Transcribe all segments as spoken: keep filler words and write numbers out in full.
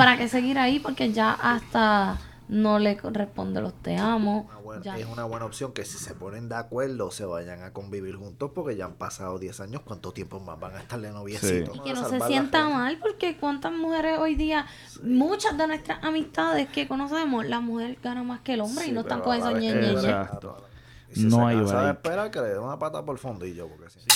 ¿para qué seguir ahí? Porque ya hasta no le responde los te amo. Una buena, ya. Es una buena opción que si se ponen de acuerdo se vayan a convivir juntos, porque ya han pasado diez años. ¿Cuánto tiempo más van a estar de noviecitos? Sí. Y que no se sienta mal, porque cuántas mujeres hoy día, sí. muchas de nuestras amistades que conocemos, la mujer gana más que el hombre, sí, y no están con esa ñeñeñe. Exacto. Si no hay break. De esperar que le dé una pata por el fondillo, porque sí. sí.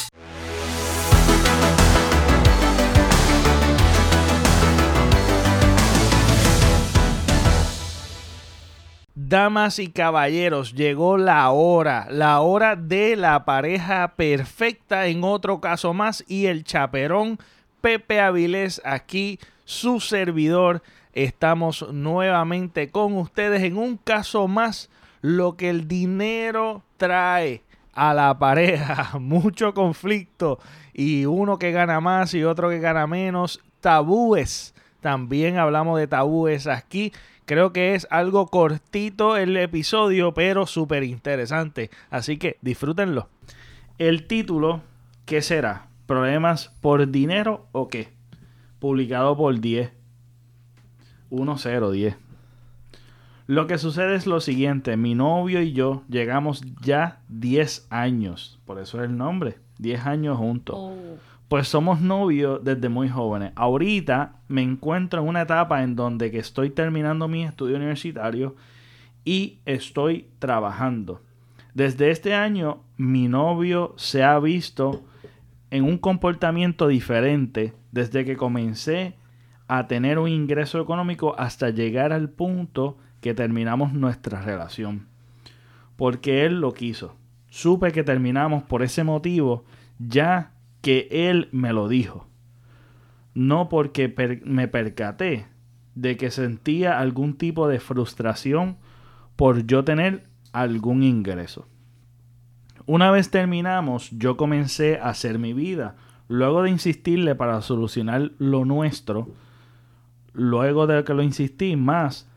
Damas y caballeros, llegó la hora, la hora de la pareja perfecta, en otro caso más, y el chaperón Pepe Avilés aquí, su servidor. Estamos nuevamente con ustedes en un caso más, lo que el dinero trae a la pareja, mucho conflicto, y uno que gana más y otro que gana menos, tabúes, también hablamos de tabúes aquí. Creo que es algo cortito el episodio, pero súper interesante. Así que disfrútenlo. El título, ¿qué será? ¿Problemas por dinero o qué? Publicado por diez. uno cero diez. Lo que sucede es lo siguiente. Mi novio y yo llegamos ya diez años. Por eso es el nombre. diez años juntos. Oh. Pues somos novios desde muy jóvenes. Ahorita me encuentro en una etapa en donde que estoy terminando mi estudio universitario y estoy trabajando. Desde este año, mi novio se ha visto en un comportamiento diferente desde que comencé a tener un ingreso económico hasta llegar al punto que terminamos nuestra relación. Porque él lo quiso. Supe que terminamos por ese motivo ya que él me lo dijo, no porque per- me percaté de que sentía algún tipo de frustración por yo tener algún ingreso. Una vez terminamos, yo comencé a hacer mi vida, luego de insistirle para solucionar lo nuestro, luego de que lo insistí más,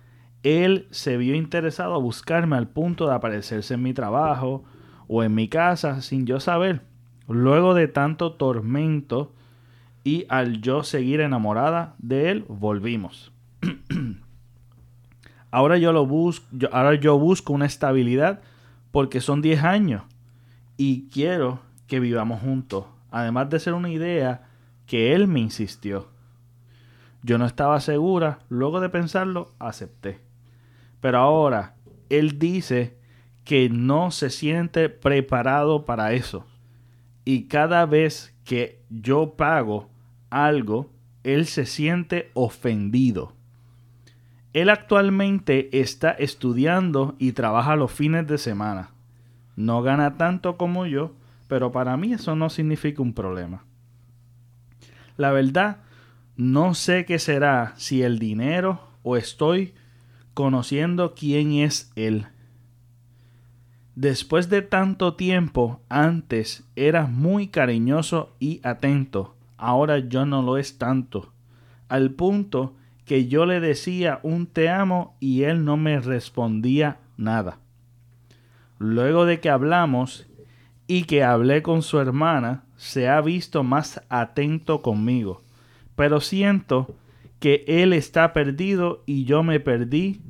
él se vio interesado a buscarme al punto de aparecerse en mi trabajo o en mi casa sin yo saber. Luego de tanto tormento y al yo seguir enamorada de él, volvimos. ahora, yo lo busco, yo, ahora yo busco una estabilidad porque son diez años y quiero que vivamos juntos. Además de ser una idea que él me insistió. Yo no estaba segura, luego de pensarlo, acepté. Pero ahora él dice que no se siente preparado para eso. Y cada vez que yo pago algo, él se siente ofendido. Él actualmente está estudiando y trabaja los fines de semana. No gana tanto como yo, pero para mí eso no significa un problema. La verdad, no sé qué será, si el dinero o estoy conociendo quién es él. Después de tanto tiempo, antes eras muy cariñoso y atento. Ahora yo no lo es tanto. Al punto que yo le decía un te amo y él no me respondía nada. Luego de que hablamos y que hablé con su hermana, se ha visto más atento conmigo. Pero siento que él está perdido y yo me perdí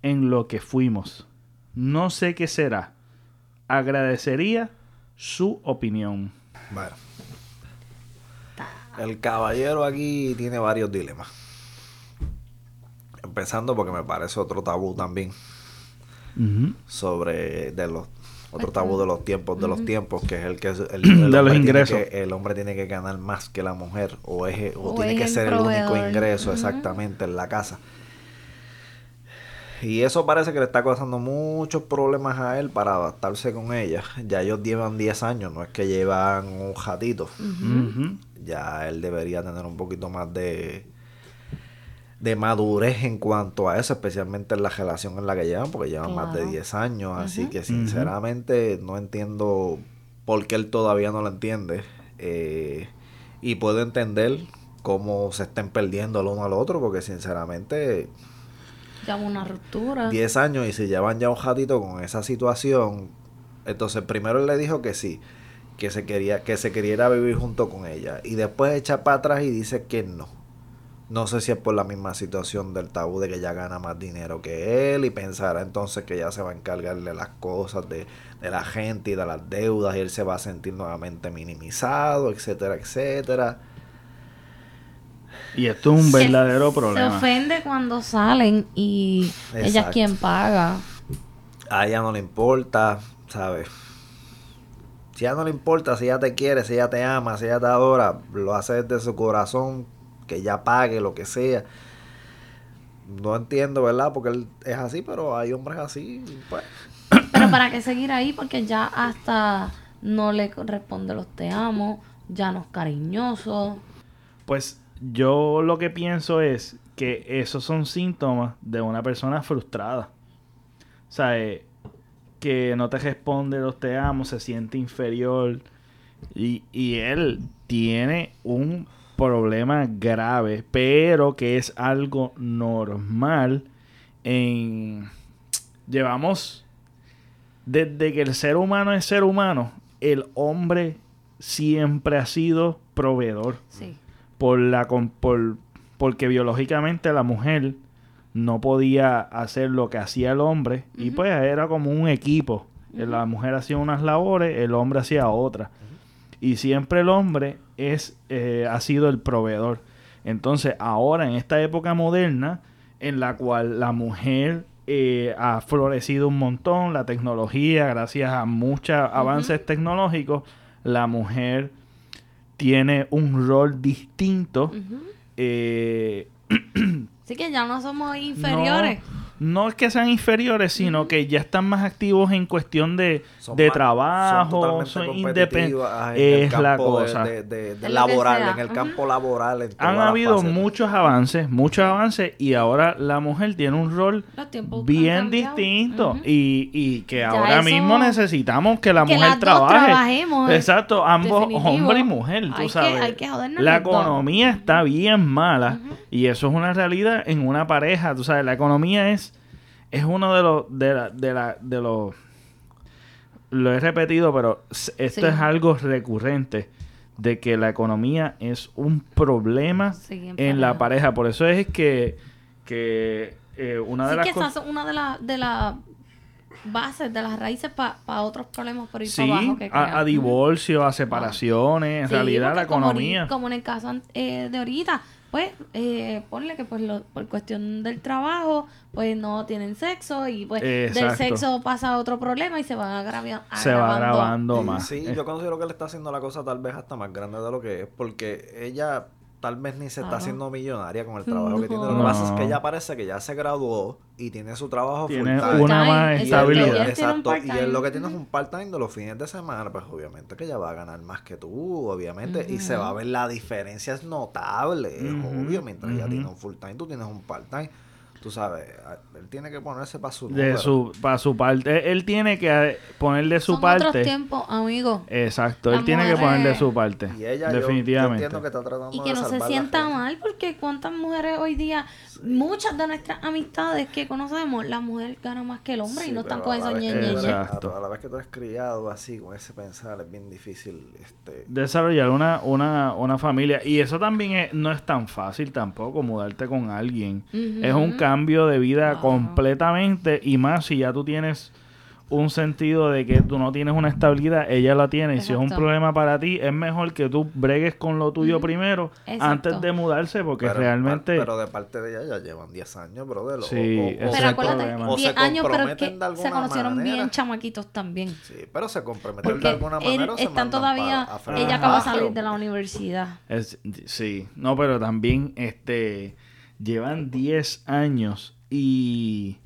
en lo que fuimos. No sé qué será. Agradecería su opinión. Bueno, el caballero aquí tiene varios dilemas. Empezando porque me parece otro tabú también. Uh-huh. Sobre de los otro tabú de los tiempos, uh-huh. de los tiempos, que es el que el, el de los ingresos. Que, el hombre tiene que ganar más que la mujer, o es o, o tiene es que el ser proveedor. El único ingreso, uh-huh. exactamente, en la casa. Y eso parece que le está causando muchos problemas a él para adaptarse con ella. Ya ellos llevan diez años, no es que llevan un ratito. Uh-huh. Uh-huh. Ya él debería tener un poquito más de, de madurez en cuanto a eso, especialmente en la relación en la que llevan, porque llevan claro. más de diez años. Uh-huh. Así que sinceramente uh-huh. no entiendo por qué él todavía no lo entiende. Eh, y puedo entender cómo se estén perdiendo el uno al otro, porque sinceramente... Ya una ruptura. Diez años y se llevan ya un ratito con esa situación. Entonces, primero él le dijo que sí, que se quería, que se quería vivir junto con ella. Y después echa para atrás y dice que no. No sé si es por la misma situación del tabú de que ella gana más dinero que él y pensará entonces que ella se va a encargar de las cosas de, de la gente y de las deudas y él se va a sentir nuevamente minimizado, etcétera, etcétera. Y esto es un verdadero se, problema. Se ofende cuando salen y exacto. Ella es quien paga. A ella no le importa, ¿sabes? Si a ella no le importa, si ella te quiere, si ella te ama, si ella te adora, lo hace desde su corazón. Que ella pague, lo que sea. No entiendo, ¿verdad? Porque él es así, pero hay hombres así, pues. Pero ¿para qué seguir ahí? Porque ya hasta no le responde los te amo, ya no es cariñoso. Pues yo lo que pienso es que esos son síntomas de una persona frustrada. O sea, eh, que no te responde los te amo, se siente inferior. Y, y él tiene un... problema grave, pero que es algo normal. En... Llevamos desde que el ser humano es ser humano, el hombre siempre ha sido proveedor. Sí. Por la por, porque biológicamente la mujer no podía hacer lo que hacía el hombre, uh-huh. Y pues era como un equipo. Uh-huh. La mujer hacía unas labores, el hombre hacía otras. Y siempre el hombre es eh, ha sido el proveedor. Entonces, ahora en esta época moderna, en la cual la mujer eh, ha florecido un montón, la tecnología, gracias a muchos avances uh-huh. tecnológicos, la mujer tiene un rol distinto. Uh-huh. Eh, Así que ya no somos inferiores. No, No es que sean inferiores, sino uh-huh. que ya están más activos en cuestión de, de más, trabajo, son, son independientes. Es la cosa. De, de, de laboral, en el uh-huh. campo laboral. En Han habido facetas. muchos avances, muchos avances, y ahora la mujer tiene un rol bien distinto. Uh-huh. Y, y que ya ahora mismo necesitamos que la que mujer trabaje. Exacto, ambos, definitivo. Hombre y mujer, tú hay sabes. Que, hay que jodernos la economía todo. Está bien mala, uh-huh. y eso es una realidad en una pareja, tú sabes. La economía es Es uno de los... De la, de la, de los... Lo he repetido, pero esto sí. es algo recurrente. De que la economía es un problema sí, en la pareja. Por eso es que... que eh, una de sí, las que co- esa es una de las de la bases, de las raíces para pa otros problemas por ahí sí, para abajo. Sí, a, a divorcio, a separaciones. Ah. En sí, realidad, la economía... Como, como en el caso eh, de ahorita... Pues, eh, ponle que pues lo, por cuestión del trabajo, pues no tienen sexo y pues exacto. del sexo pasa otro problema y se van agravando. Se va agravando más. Sí, eh. Yo considero que le está haciendo la cosa tal vez hasta más grande de lo que es, porque ella tal vez ni se ah. está haciendo millonaria con el trabajo no. que tiene. Lo que no. pasa es que ella parece que ya se graduó y tiene su trabajo tiene full time. Una más estabilidad. Exacto. Y él lo que tiene es un part-time de los fines de semana. Pues obviamente que ella va a ganar más que tú, obviamente. Uh-huh. Y se va a ver la diferencia. Es notable, uh-huh. es obvio. Mientras uh-huh. ella tiene un full-time, tú tienes un part-time. Tú sabes, él tiene que ponerse para su... De su para su parte. Él tiene que ponerle su Son parte. Otros tiempos, amigo. Exacto. La él tiene que ponerle su parte. Y ella, definitivamente. Yo, yo entiendo que está tratando y que de no se sienta mal, porque cuántas mujeres hoy día... Sí. Muchas de nuestras amistades que conocemos, la mujer gana más que el hombre sí, y no están con eso ñeñeñe. Exacto. A la vez que tú eres criado así, con ese pensar, es bien difícil este desarrollar una, una, una familia. Y eso también es, no es tan fácil tampoco, mudarte con alguien. Uh-huh. Es un cambio de vida wow. completamente, y más si ya tú tienes un sentido de que tú no tienes una estabilidad, ella la tiene. Exacto. Y si es un problema para ti, es mejor que tú bregues con lo tuyo mm-hmm. primero. Exacto. Antes de mudarse, porque pero, realmente... Pero de parte de ella ya llevan diez años, brother. Sí, o, o, o pero acuérdate, diez años, pero es que se conocieron manera. Bien chamaquitos también. Sí, pero se comprometen porque de alguna manera. Él, están todavía... Pa, ella acaba de salir de la universidad. Es, sí, no, pero también este... Llevan diez años y,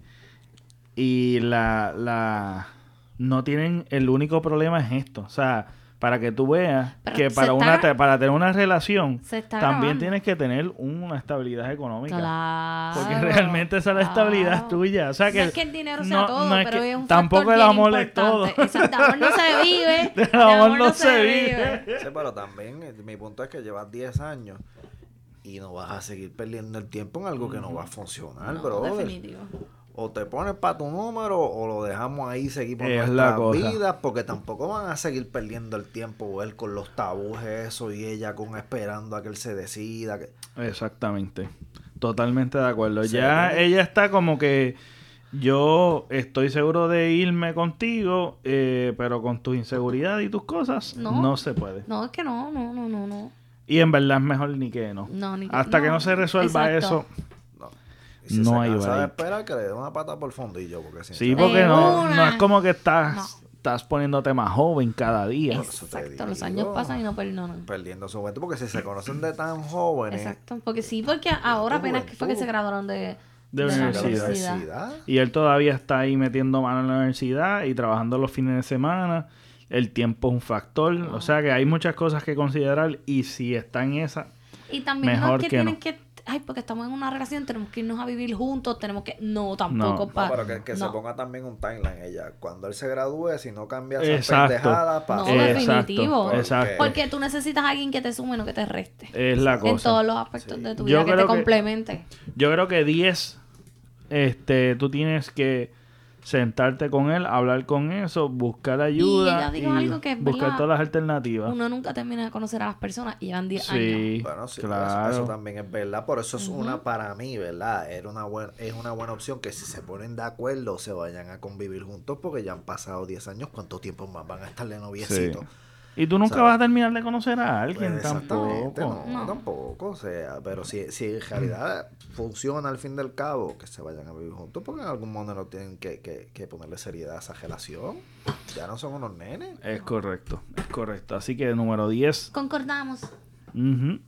y la, la no tienen, el único problema es esto. O sea, para que tú veas pero que para una está, para tener una relación también grabando. Tienes que tener una estabilidad económica. Claro, porque realmente esa es la estabilidad claro. tuya. O sea, que no es que el dinero sea no, todo, no es pero que, es un tampoco el amor importante. Es todo. Exacto, el amor no se vive. El amor, el amor no, no se, se vive. vive. Sí, pero también mi punto es que llevas diez años. Y no vas a seguir perdiendo el tiempo en algo que no va a funcionar, no, brother. Definitivo. o te pones para tu número o lo dejamos ahí seguir por es nuestras vidas, porque tampoco van a seguir perdiendo el tiempo él con los tabúes eso y ella con esperando a que él se decida. Que... Exactamente. Totalmente de acuerdo. Sí, ya ¿no? Ella está como que yo estoy seguro de irme contigo, eh, pero con tus inseguridades y tus cosas no, no se puede. No, es que no, no, no, no, no. Y en verdad es mejor ni que no. no ni que, Hasta no. que no se resuelva Exacto. eso... Si no se hay break. De esperar que le dé una pata por el fondillo. Porque sí, porque no, no es como que estás, no. estás poniéndote más joven cada día. Exacto, los años pasan y no perdonan. Perdiendo su juventud, porque si se conocen de tan jóvenes. Exacto, porque sí, porque ahora apenas que fue que se graduaron de, de, de universidad. La universidad. Y él todavía está ahí metiendo mano en la universidad y trabajando los fines de semana. El tiempo es un factor. Oh. O sea que hay muchas cosas que considerar y si está en esa, y también mejor no es que, que tienen no. que ay, porque estamos en una relación, tenemos que irnos a vivir juntos, tenemos que... No, tampoco. No, pa... no pero que, que no. se ponga también un timeline ella. Cuando él se gradúe, si no cambia esa pendejada... Pa... No, definitivo. Exacto. Porque... porque tú necesitas a alguien que te sume, no que te reste. Es la cosa. En todos los aspectos sí. de tu vida, yo que te complemente. Que, yo creo que diez, este, tú tienes que sentarte con él, hablar con eso, buscar ayuda. Y ya digo y algo que es buscar todas las alternativas. Uno nunca termina de conocer a las personas y llevan diez sí, años. Bueno, sí, claro. Eso, eso también es verdad. Por eso es uh-huh. una, para mí, ¿verdad? Era una buena, es una buena opción que si se ponen de acuerdo se vayan a convivir juntos porque ya han pasado diez años. ¿Cuánto tiempo más van a estar de noviecito? Sí. Y tú nunca ¿sabes? Vas a terminar de conocer a alguien pues tampoco. No, no, tampoco. O sea, pero si, si en realidad funciona al fin del cabo, que se vayan a vivir juntos, porque en algún momento no tienen que, que, que ponerle seriedad a esa relación. Ya no son unos nenes. Es correcto, es correcto. Así que número diez. Concordamos. Uh-huh.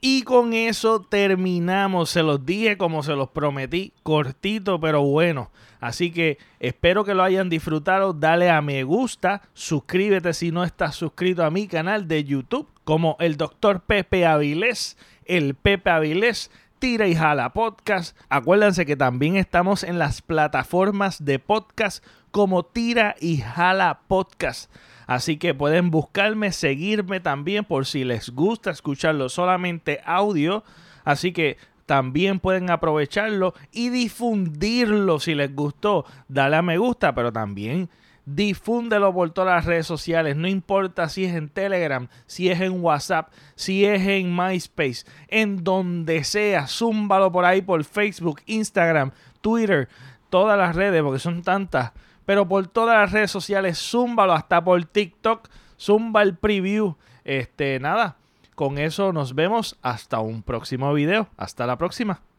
Y con eso terminamos. Se los dije como se los prometí. Cortito, pero bueno. Así que espero que lo hayan disfrutado. Dale a me gusta. Suscríbete si no estás suscrito a mi canal de YouTube. Como el doctor Pepe Avilés. El Pepe Avilés. Tira y Jala Podcast. Acuérdense que también estamos en las plataformas de podcast como Tira y Jala Podcast. Así que pueden buscarme, seguirme también por si les gusta escucharlo solamente audio. Así que también pueden aprovecharlo y difundirlo si les gustó. Dale a me gusta, pero también difúndelo por todas las redes sociales. No importa si es en Telegram, si es en WhatsApp, si es en MySpace, en donde sea. Zúmbalo por ahí por Facebook, Instagram, Twitter, todas las redes porque son tantas. Pero por todas las redes sociales, zúmbalo, hasta por TikTok, zumba el preview. Este, nada, con eso nos vemos hasta un próximo video. Hasta la próxima.